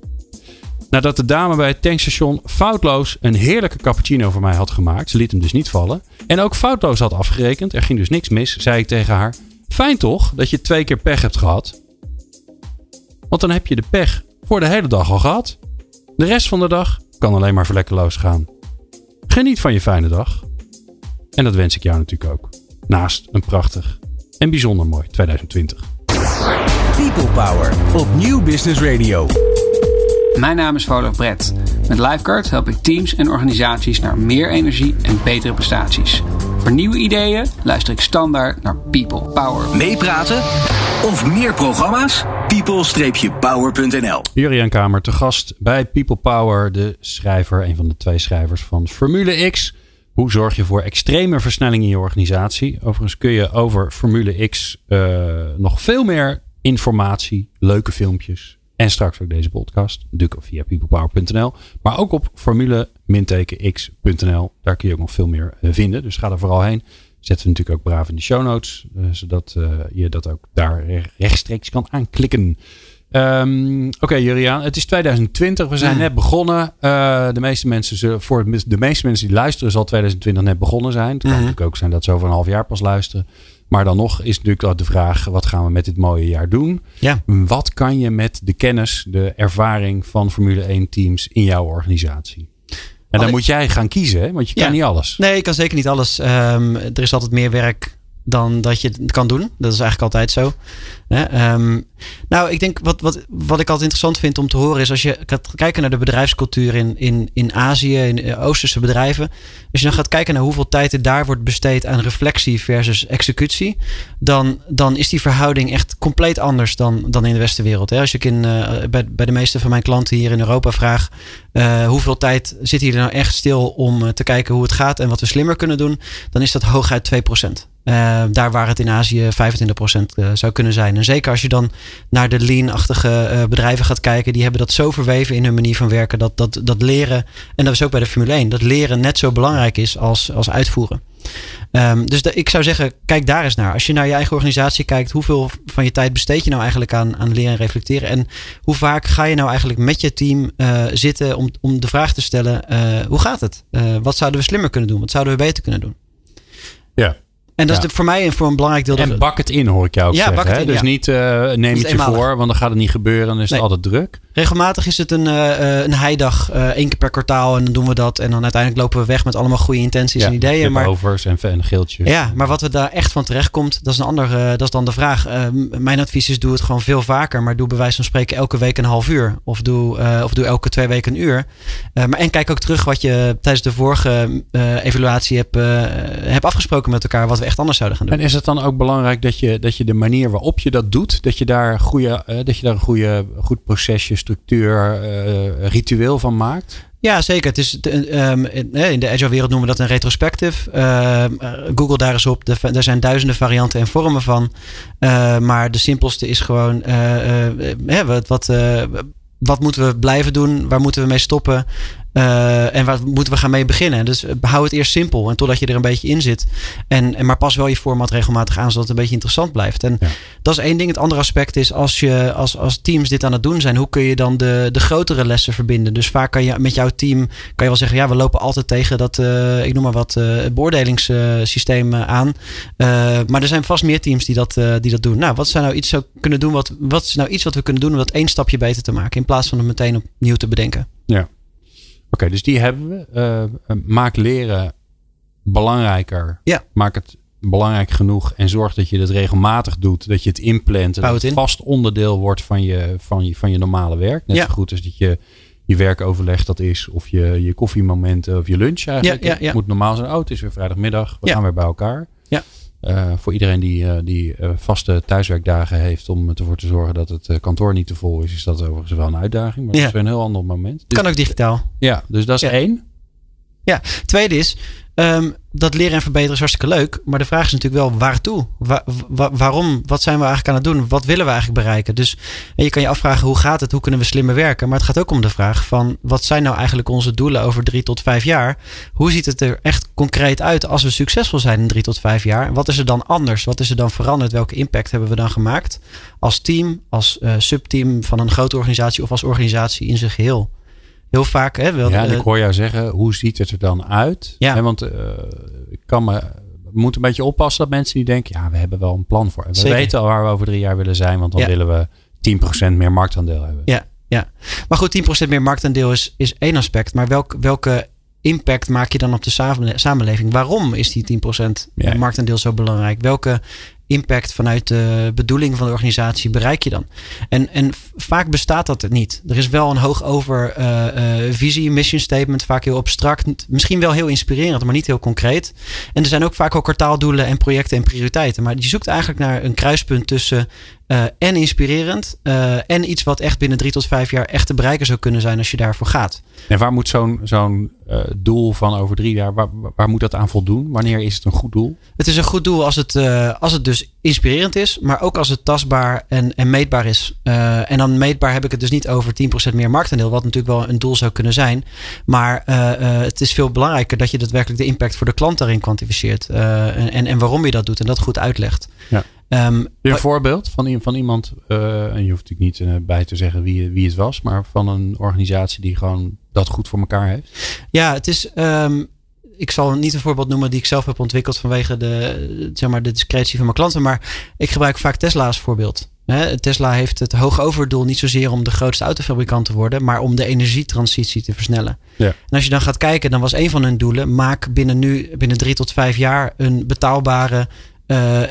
Nadat de dame bij het tankstation foutloos een heerlijke cappuccino voor mij had gemaakt, ze liet hem dus niet vallen, en ook foutloos had afgerekend, er ging dus niks mis, zei ik tegen haar: fijn toch dat je 2 keer pech hebt gehad? Want dan heb je de pech voor de hele dag al gehad. De rest van de dag kan alleen maar vlekkeloos gaan. Geniet van je fijne dag. En dat wens ik jou natuurlijk ook. Naast een prachtig en bijzonder mooi 2020. People Power op Nieuw Business Radio. Mijn naam is Voloch Brett. Met LifeCard help ik teams en organisaties naar meer energie en betere prestaties. Voor nieuwe ideeën luister ik standaard naar People Power. Meepraten of meer programma's? people-power.nl. Jurriaan Kamer te gast bij People Power, de schrijver, een van de 2 schrijvers van Formule X. Hoe zorg je voor extreme versnelling in je organisatie? Overigens kun je over Formule X nog veel meer informatie, leuke filmpjes en straks ook deze podcast. Natuurlijk via people-power.nl, maar ook op formule-x.nl. Daar kun je ook nog veel meer vinden, dus ga er vooral heen. Zetten we natuurlijk ook braaf in de show notes, zodat je dat ook daar rechtstreeks kan aanklikken. Oké, Jurriaan, het is 2020. We zijn net begonnen. De meeste mensen die luisteren zal 2020 net begonnen zijn. Het kan natuurlijk ook zijn dat ze over een half jaar pas luisteren. Maar dan nog is natuurlijk de vraag: wat gaan we met dit mooie jaar doen? Ja. Wat kan je met de kennis, de ervaring van Formule 1 teams in jouw organisatie? En dan moet jij gaan kiezen, hè? Want je kan niet alles. Nee, ik kan zeker niet alles. Er is altijd meer werk dan dat je kan doen. Dat is eigenlijk altijd zo. Nou, ik denk wat ik altijd interessant vind om te horen is, als je gaat kijken naar de bedrijfscultuur in Azië, in Oosterse bedrijven. Als je dan gaat kijken naar hoeveel tijd er daar wordt besteed aan reflectie versus executie, dan is die verhouding echt compleet anders dan in de westenwereld. Hè? Als ik bij de meeste van mijn klanten hier in Europa vraag, hoeveel tijd zit hier nou echt stil om te kijken hoe het gaat en wat we slimmer kunnen doen, dan is dat hooguit 2%. Daar waar het in Azië 25% zou kunnen zijn. En zeker als je dan naar de lean-achtige bedrijven gaat kijken, die hebben dat zo verweven in hun manier van werken, dat leren, en dat is ook bij de Formule 1, dat leren net zo belangrijk is als uitvoeren. Dus ik zou zeggen, kijk daar eens naar. Als je naar je eigen organisatie kijkt, hoeveel van je tijd besteed je nou eigenlijk aan leren en reflecteren? En hoe vaak ga je nou eigenlijk met je team zitten om de vraag te stellen, hoe gaat het? Wat zouden we slimmer kunnen doen? Wat zouden we beter kunnen doen? Ja. En dat is voor mij voor een belangrijk deel. En bak het in, hoor ik jou ook zeggen. Bak het in, dus niet neem het je eenmalig voor, want dan gaat het niet gebeuren. Dan is het altijd druk. Regelmatig is het een heidag. 1 keer per kwartaal en dan doen we dat. En dan uiteindelijk lopen we weg met allemaal goede intenties en ideeën. Maar overs en geeltjes. Ja, maar wat we daar echt van terecht komt, dat is dat is dan de vraag. Mijn advies is: doe het gewoon veel vaker. Maar doe bij wijze van spreken elke week een half uur. Of doe elke 2 weken een uur. En kijk ook terug wat je tijdens de vorige evaluatie hebt afgesproken met elkaar. Wat we echt anders zouden gaan doen. En is het dan ook belangrijk dat je de manier waarop je dat doet, dat je daar een goed procesje, structuur, ritueel van maakt? Ja, zeker. Het is in de agile wereld noemen we dat een retrospective. Google daar eens op. Er zijn duizenden varianten en vormen van. Maar de simpelste is gewoon wat moeten we blijven doen? Waar moeten we mee stoppen? En waar moeten we gaan mee beginnen? Dus hou het eerst simpel. En totdat je er een beetje in zit. Maar pas wel je format regelmatig aan. Zodat het een beetje interessant blijft. En dat is één ding. Het andere aspect is. Als teams dit aan het doen zijn. Hoe kun je dan de grotere lessen verbinden? Dus vaak kan je met jouw team. Kan je wel zeggen. Ja, we lopen altijd tegen dat. Ik noem maar wat. Het beoordelingssysteem aan. Maar er zijn vast meer teams die dat doen. Nou, wat zou nou iets kunnen doen? Wat is nou iets wat we kunnen doen om dat één stapje beter te maken? In plaats van het meteen opnieuw te bedenken. Ja. Oké, dus die hebben we. Maak leren belangrijker. Ja. Maak het belangrijk genoeg. En zorg dat je dat regelmatig doet. Dat je het inplant. En dat het vast onderdeel wordt van je normale werk. Net zo goed als dat je werkoverleg dat is. Of je koffiemomenten. Of je lunch eigenlijk. Het moet normaal zijn. Het is weer vrijdagmiddag. We gaan weer bij elkaar. Ja. Voor iedereen die vaste thuiswerkdagen heeft om ervoor te zorgen dat het kantoor niet te vol is, is dat overigens wel een uitdaging. Maar dat is weer een heel ander moment. Dus, kan ook digitaal. Ja, dus dat is één. Ja, tweede is, dat leren en verbeteren is hartstikke leuk. Maar de vraag is natuurlijk wel waartoe? Waarom? Wat zijn we eigenlijk aan het doen? Wat willen we eigenlijk bereiken? Dus je kan je afvragen hoe gaat het? Hoe kunnen we slimmer werken? Maar het gaat ook om de vraag van wat zijn nou eigenlijk onze doelen over 3 tot 5 jaar? Hoe ziet het er echt concreet uit als we succesvol zijn in 3 tot 5 jaar? Wat is er dan anders? Wat is er dan veranderd? Welke impact hebben we dan gemaakt? Als team, als subteam van een grote organisatie of als organisatie in zijn geheel? Heel vaak. Hè, en ik hoor jou zeggen, hoe ziet het er dan uit? Ja. He, want we moeten een beetje oppassen dat mensen die denken, ja, we hebben wel een plan voor. We weten al waar we over 3 jaar willen zijn, want dan willen we 10% meer marktaandeel hebben. Ja. Maar goed, 10% meer marktaandeel is één aspect. Maar welke impact maak je dan op de samenleving? Waarom is die 10% marktaandeel zo belangrijk? Welke impact vanuit de bedoeling van de organisatie bereik je dan? En vaak bestaat dat er niet. Er is wel een hoogover visie, mission statement, vaak heel abstract. Misschien wel heel inspirerend, maar niet heel concreet. En er zijn ook vaak al kwartaaldoelen en projecten en prioriteiten. Maar je zoekt eigenlijk naar een kruispunt tussen en inspirerend en iets wat echt binnen 3 tot 5 jaar echt te bereiken zou kunnen zijn als je daarvoor gaat. En waar moet zo'n doel van over 3 jaar, waar moet dat aan voldoen? Wanneer is het een goed doel? Het is een goed doel als het dus inspirerend is, maar ook als het tastbaar en meetbaar is. En dan meetbaar heb ik het dus niet over 10% meer marktaandeel, wat natuurlijk wel een doel zou kunnen zijn. Maar het is veel belangrijker dat je daadwerkelijk de impact voor de klant daarin kwantificeert. En waarom je dat doet en dat goed uitlegt. Ja. Een voorbeeld van iemand, en je hoeft natuurlijk niet bij te zeggen wie het was, maar van een organisatie die gewoon dat goed voor elkaar heeft? Ja, het is. Ik zal niet een voorbeeld noemen die ik zelf heb ontwikkeld vanwege de discretie van mijn klanten. Maar ik gebruik vaak Tesla als voorbeeld. Tesla heeft het hoogoverdoel niet zozeer om de grootste autofabrikant te worden, maar om de energietransitie te versnellen. Ja. En als je dan gaat kijken, dan was een van hun doelen: maak binnen 3 tot 5 jaar een betaalbare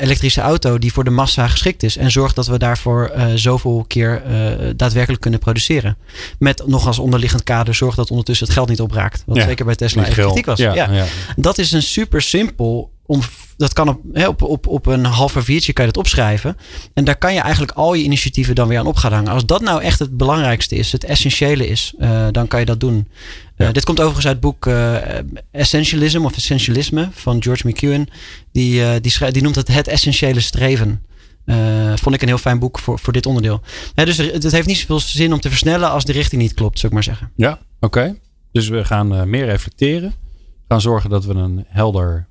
elektrische auto die voor de massa geschikt is. En zorg dat we daarvoor zoveel keer daadwerkelijk kunnen produceren. Met nog als onderliggend kader zorg dat ondertussen het geld niet opraakt. Wat zeker bij Tesla echt kritiek was. Ja. Dat is een super simpel. Dat kan op een half A4'tje kan je dat opschrijven. En daar kan je eigenlijk al je initiatieven dan weer aan op gaan hangen. Als dat nou echt het belangrijkste is, het essentiële is, dan kan je dat doen. Dit komt overigens uit het boek Essentialisme van George McEwen. Die noemt het essentiële streven. Vond ik een heel fijn boek voor dit onderdeel. Dus het heeft niet zoveel zin om te versnellen als de richting niet klopt, zou ik maar zeggen. Ja, oké. Dus we gaan meer reflecteren. We gaan zorgen dat we een helder,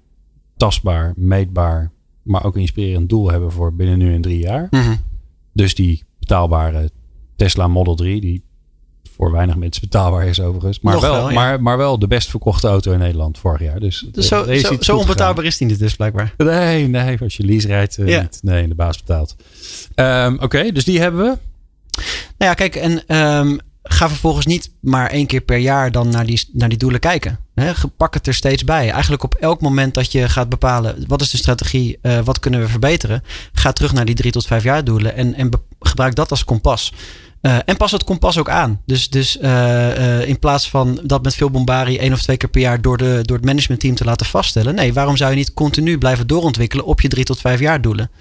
tastbaar, meetbaar, maar ook inspirerend doel hebben voor binnen nu en 3 jaar. Mm-hmm. Dus die betaalbare Tesla Model 3, die voor weinig mensen betaalbaar is overigens. Maar wel, maar wel de best verkochte auto in Nederland vorig jaar. Dus zo onbetaalbaar is die niet dus blijkbaar. Nee, als je lease rijdt niet. Nee, de baas betaalt. Oké, dus die hebben we. Nou ja, kijk, en ga vervolgens niet maar 1 keer per jaar dan naar die doelen kijken. Pak het er steeds bij. Eigenlijk op elk moment dat je gaat bepalen wat is de strategie, wat kunnen we verbeteren. Ga terug naar die 3 tot 5 jaar doelen en gebruik dat als kompas. En pas het kompas ook aan. Dus in plaats van dat met veel bombarie 1 of 2 keer per jaar door het managementteam te laten vaststellen. Nee, waarom zou je niet continu blijven doorontwikkelen op je 3 tot 5 jaar doelen?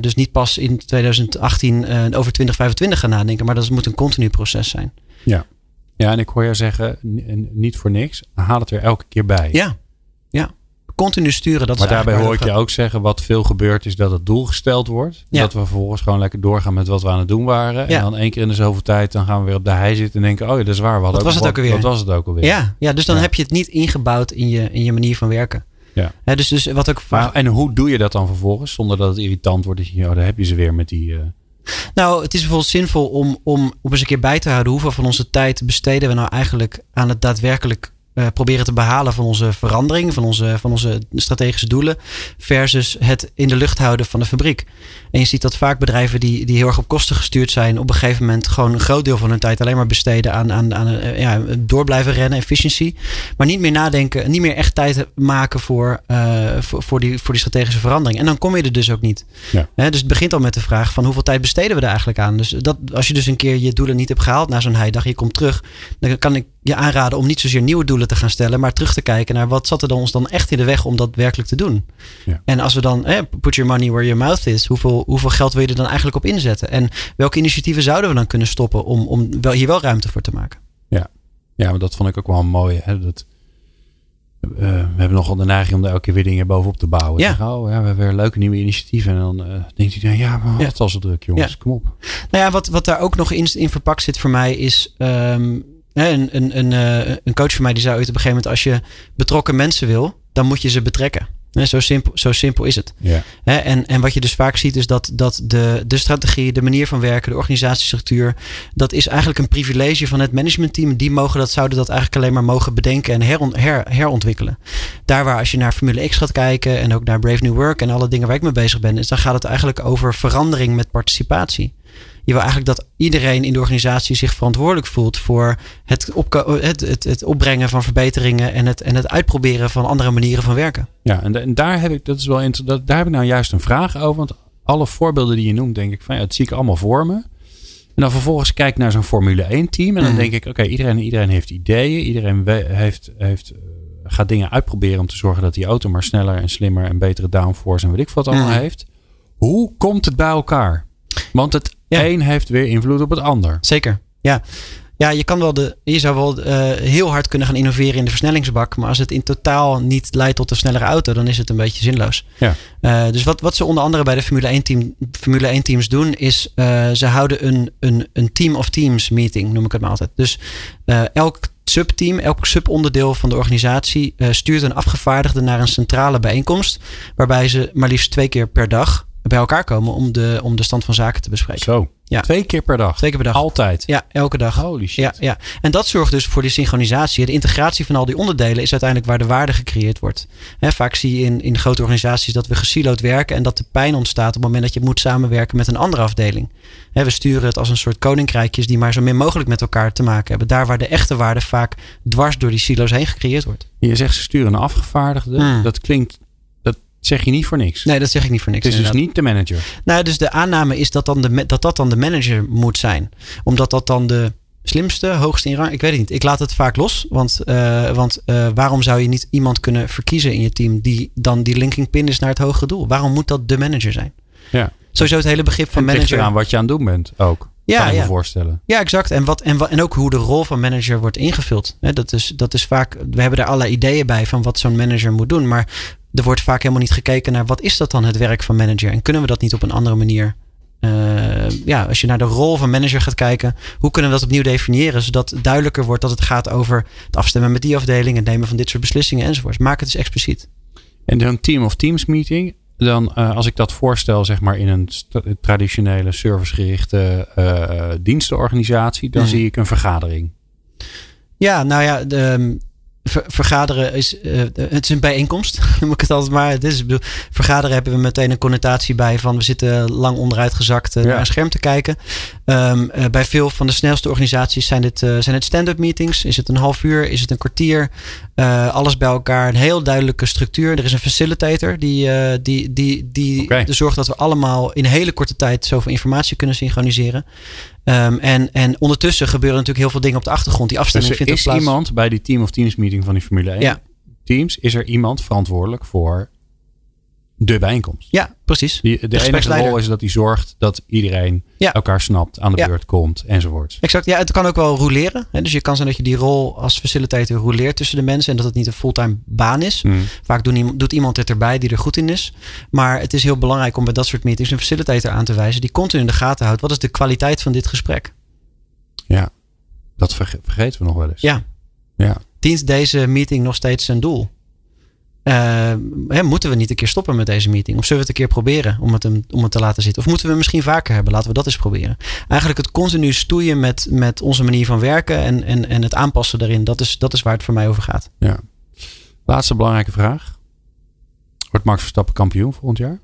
Dus niet pas in 2018 over 2025 gaan nadenken. Maar dat moet een continu proces zijn. Ja, en ik hoor jou zeggen, niet voor niks. Haal het er elke keer bij. Ja. Continu sturen. Dat maar is daarbij hoor ik je ook zeggen, wat veel gebeurt is dat het doel gesteld wordt. Ja. Dat we vervolgens gewoon lekker doorgaan met wat we aan het doen waren. Ja. En dan één keer in de zoveel tijd, dan gaan we weer op de hei zitten en denken, oh ja, dat is waar. Wat was het ook alweer? Wat was het ook alweer? Ja, dus dan heb je het niet ingebouwd in je manier van werken. Ja. Ja, dus wat ook en hoe doe je dat dan vervolgens? Zonder dat het irritant wordt. Dat je, daar heb je ze weer met die... Nou, het is bijvoorbeeld zinvol om eens een keer bij te houden. Hoeveel van onze tijd besteden we nou eigenlijk aan het daadwerkelijk proberen te behalen van onze verandering, van onze strategische doelen, versus het in de lucht houden van de fabriek. En je ziet dat vaak bedrijven die heel erg op kosten gestuurd zijn, op een gegeven moment gewoon een groot deel van hun tijd alleen maar besteden aan door blijven rennen, efficiëntie. Maar niet meer nadenken, niet meer echt tijd maken voor die strategische verandering. En dan kom je er dus ook niet. Ja. Dus het begint al met de vraag van hoeveel tijd besteden we er eigenlijk aan? Dus dat, als je dus een keer je doelen niet hebt gehaald na zo'n heidag, je komt terug, dan kan ik je aanraden om niet zozeer nieuwe doelen te gaan stellen, maar terug te kijken naar wat zat er dan ons dan echt in de weg om dat werkelijk te doen. Ja. En als we dan put your money where your mouth is, hoeveel geld wil je er dan eigenlijk op inzetten? En welke initiatieven zouden we dan kunnen stoppen om hier wel ruimte voor te maken? Ja, maar dat vond ik ook wel mooi. Hè? We hebben nogal de neiging om daar elke keer weer dingen bovenop te bouwen. Ja. Zeggen, we hebben weer leuke nieuwe initiatieven. En dan denkt hij, maar wat was het druk, jongens. Ja. Kom op. Nou ja, wat daar ook nog in verpakt zit voor mij is... Een coach van mij die zei ooit op een gegeven moment, als je betrokken mensen wil, dan moet je ze betrekken. Zo simpel is het. Ja. En wat je dus vaak ziet is dat de strategie, de manier van werken, de organisatiestructuur, dat is eigenlijk een privilege van het managementteam. Die zouden dat eigenlijk alleen maar mogen bedenken en herontwikkelen. Daar waar als je naar Formule X gaat kijken en ook naar Brave New Work en alle dingen waar ik mee bezig ben, dan gaat het eigenlijk over verandering met participatie. Je wil eigenlijk dat iedereen in de organisatie zich verantwoordelijk voelt voor het opbrengen van verbeteringen en het uitproberen van andere manieren van werken. Ja, en daar heb ik nou juist een vraag over. Want alle voorbeelden die je noemt, denk ik van het zie ik allemaal voor me. En dan vervolgens kijk ik naar zo'n Formule 1 team en dan denk ik, oké, iedereen heeft ideeën. Iedereen gaat dingen uitproberen om te zorgen dat die auto maar sneller en slimmer en betere downforce en weet ik wat allemaal heeft. Hoe komt het bij elkaar? Want het een heeft weer invloed op het ander. Zeker, ja. Ja, je zou wel heel hard kunnen gaan innoveren in de versnellingsbak. Maar als het in totaal niet leidt tot een snellere auto, dan is het een beetje zinloos. Ja. Dus wat ze onder andere bij de Formule 1 teams doen, is ze houden een team of teams meeting, noem ik het maar altijd. Dus elk subonderdeel van de organisatie stuurt een afgevaardigde naar een centrale bijeenkomst. Waarbij ze maar liefst 2 keer per dag bij elkaar komen om de stand van zaken te bespreken. Zo, ja. 2 keer per dag? 2 keer per dag. Altijd? Ja, elke dag. Holy shit. Ja. En dat zorgt dus voor die synchronisatie. De integratie van al die onderdelen is uiteindelijk waar de waarde gecreëerd wordt. Vaak zie je in grote organisaties dat we gesiloed werken en dat de pijn ontstaat op het moment dat je moet samenwerken met een andere afdeling. We sturen het als een soort koninkrijkjes die maar zo min mogelijk met elkaar te maken hebben. Daar waar de echte waarde vaak dwars door die silo's heen gecreëerd wordt. Je zegt ze sturen een afgevaardigde. Dat klinkt... zeg je niet voor niks. Nee, dat zeg ik niet voor niks. Het is inderdaad. Dus niet de manager. Nou, dus de aanname is dat dan de manager moet zijn. Omdat dat dan de slimste, hoogste in rang... Ik weet het niet. Ik laat het vaak los. Want waarom zou je niet iemand kunnen verkiezen in je team die dan die linking pin is naar het hogere doel? Waarom moet dat de manager zijn? Ja. Sowieso het hele begrip van manager. Het ligt eraan wat je aan het doen bent ook. Ja, kan ik me voorstellen. Ja, exact. En ook hoe de rol van manager wordt ingevuld. Dat is vaak... We hebben daar allerlei ideeën bij van wat zo'n manager moet doen. Maar... er wordt vaak helemaal niet gekeken naar wat is dat dan het werk van manager? En kunnen we dat niet op een andere manier? Als je naar de rol van manager gaat kijken, hoe kunnen we dat opnieuw definiëren? Zodat duidelijker wordt dat het gaat over het afstemmen met die afdeling, het nemen van dit soort beslissingen enzovoorts. Maak het eens expliciet. En zo'n team of teams meeting, dan als ik dat voorstel zeg maar in een traditionele servicegerichte dienstenorganisatie, dan zie ik een vergadering. Ja, nou ja... vergaderen is... het is een bijeenkomst, noem ik het altijd maar. Vergaderen hebben we meteen een connotatie bij van... we zitten lang onderuit gezakt naar een scherm te kijken. Bij veel van de snelste organisaties zijn het stand-up meetings. Is het een half uur? Is het een kwartier? Alles bij elkaar. Een heel duidelijke structuur. Er is een facilitator die zorgt dat we allemaal... in hele korte tijd zoveel informatie kunnen synchroniseren. En ondertussen gebeuren natuurlijk heel veel dingen op de achtergrond. Die afstemming vindt ook plaats. Is iemand bij die team of teams meeting van die Formule 1 teams, is er iemand verantwoordelijk voor de bijeenkomst. Ja, precies. De enige rol is dat hij zorgt dat iedereen elkaar snapt, aan de beurt komt enzovoort. Exact. Ja, het kan ook wel rouleren. Hè? Dus je kan zijn dat je die rol als facilitator rouleert tussen de mensen en dat het niet een fulltime baan is. Mm. Vaak doet iemand het erbij die er goed in is. Maar het is heel belangrijk om bij dat soort meetings een facilitator aan te wijzen die continu in de gaten houdt. Wat is de kwaliteit van dit gesprek? Ja, dat vergeten we nog wel eens. Ja. Dient deze meeting nog steeds zijn doel? Moeten we niet een keer stoppen met deze meeting? Of zullen we het een keer proberen om het te laten zitten? Of moeten we het misschien vaker hebben? Laten we dat eens proberen. Eigenlijk het continu stoeien met onze manier van werken en het aanpassen daarin. Dat is waar het voor mij over gaat. Ja. Laatste belangrijke vraag. Wordt Max Verstappen kampioen volgend jaar?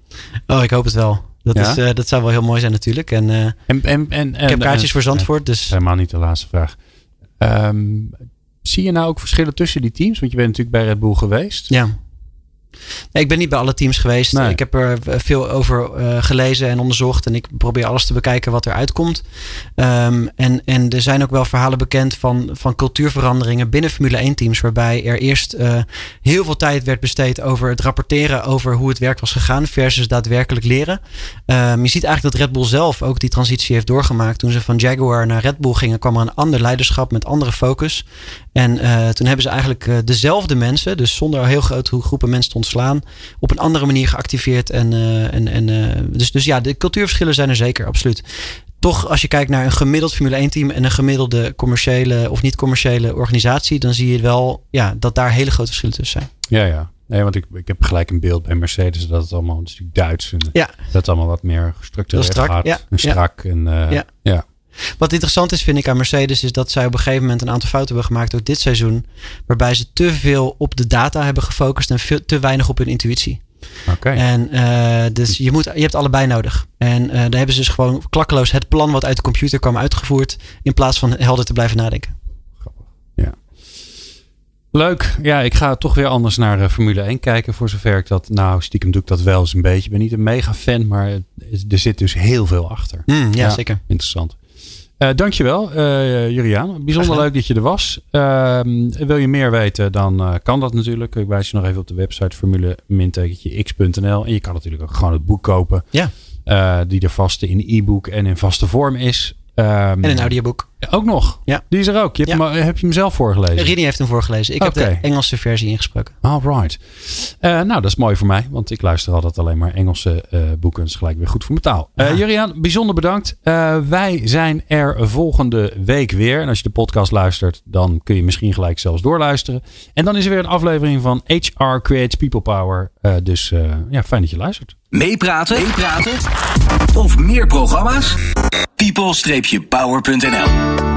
Oh, ik hoop het wel. Dat zou wel heel mooi zijn natuurlijk. En ik heb kaartjes voor Zandvoort. Dus. Helemaal niet de laatste vraag. Zie je nou ook verschillen tussen die teams? Want je bent natuurlijk bij Red Bull geweest. Ja. Nee, ik ben niet bij alle teams geweest. Nee. Ik heb er veel over gelezen en onderzocht. En ik probeer alles te bekijken wat er uitkomt. En er zijn ook wel verhalen bekend van cultuurveranderingen binnen Formule 1 teams. Waarbij er eerst heel veel tijd werd besteed over het rapporteren over hoe het werk was gegaan. Versus daadwerkelijk leren. Je ziet eigenlijk dat Red Bull zelf ook die transitie heeft doorgemaakt. Toen ze van Jaguar naar Red Bull gingen kwam er een ander leiderschap met andere focus. En toen hebben ze eigenlijk dezelfde mensen. Dus zonder heel grote groepen mensen te ontslaan, op een andere manier geactiveerd. Dus de cultuurverschillen zijn er zeker, absoluut. Toch, als je kijkt naar een gemiddeld Formule 1 team en een gemiddelde commerciële of niet-commerciële organisatie, dan zie je wel dat daar hele grote verschillen tussen zijn. Ja. Nee, want ik heb gelijk een beeld bij Mercedes dat het allemaal, het is natuurlijk Duits. Dat het allemaal wat meer gestructureerd gaat. Strak. En. Wat interessant is, vind ik, aan Mercedes is dat zij op een gegeven moment een aantal fouten hebben gemaakt, ook dit seizoen, waarbij ze te veel op de data hebben gefocust en te weinig op hun intuïtie. Okay. En dus je hebt allebei nodig. En daar hebben ze dus gewoon klakkeloos het plan wat uit de computer kwam uitgevoerd, in plaats van helder te blijven nadenken. Grappig. Ja. Leuk. Ja, ik ga toch weer anders naar Formule 1 kijken. Voor zover ik dat... Nou, stiekem doe ik dat wel eens een beetje. Ik ben niet een mega fan, maar er zit dus heel veel achter. Zeker. Interessant. Dankjewel, Jurriaan. Bijzonder leuk dat je er was. Wil je meer weten, dan kan dat natuurlijk. Ik wijs je nog even op de website formule-x.nl. En je kan natuurlijk ook gewoon het boek kopen. Ja. Die er vast in e-book en in vaste vorm is. En een audioboek. Ook nog? Ja. Die is er ook. Heb je hem zelf voorgelezen? Rini heeft hem voorgelezen. Ik heb de Engelse versie ingesproken. Alright. Dat is mooi voor mij. Want ik luister altijd alleen maar Engelse boeken. Dat is gelijk weer goed voor mijn taal. Jurriaan, bijzonder bedankt. Wij zijn er volgende week weer. En als je de podcast luistert, dan kun je misschien gelijk zelfs doorluisteren. En dan is er weer een aflevering van HR Creates People Power. Dus fijn dat je luistert. Meepraten? Of meer programma's? people-power.nl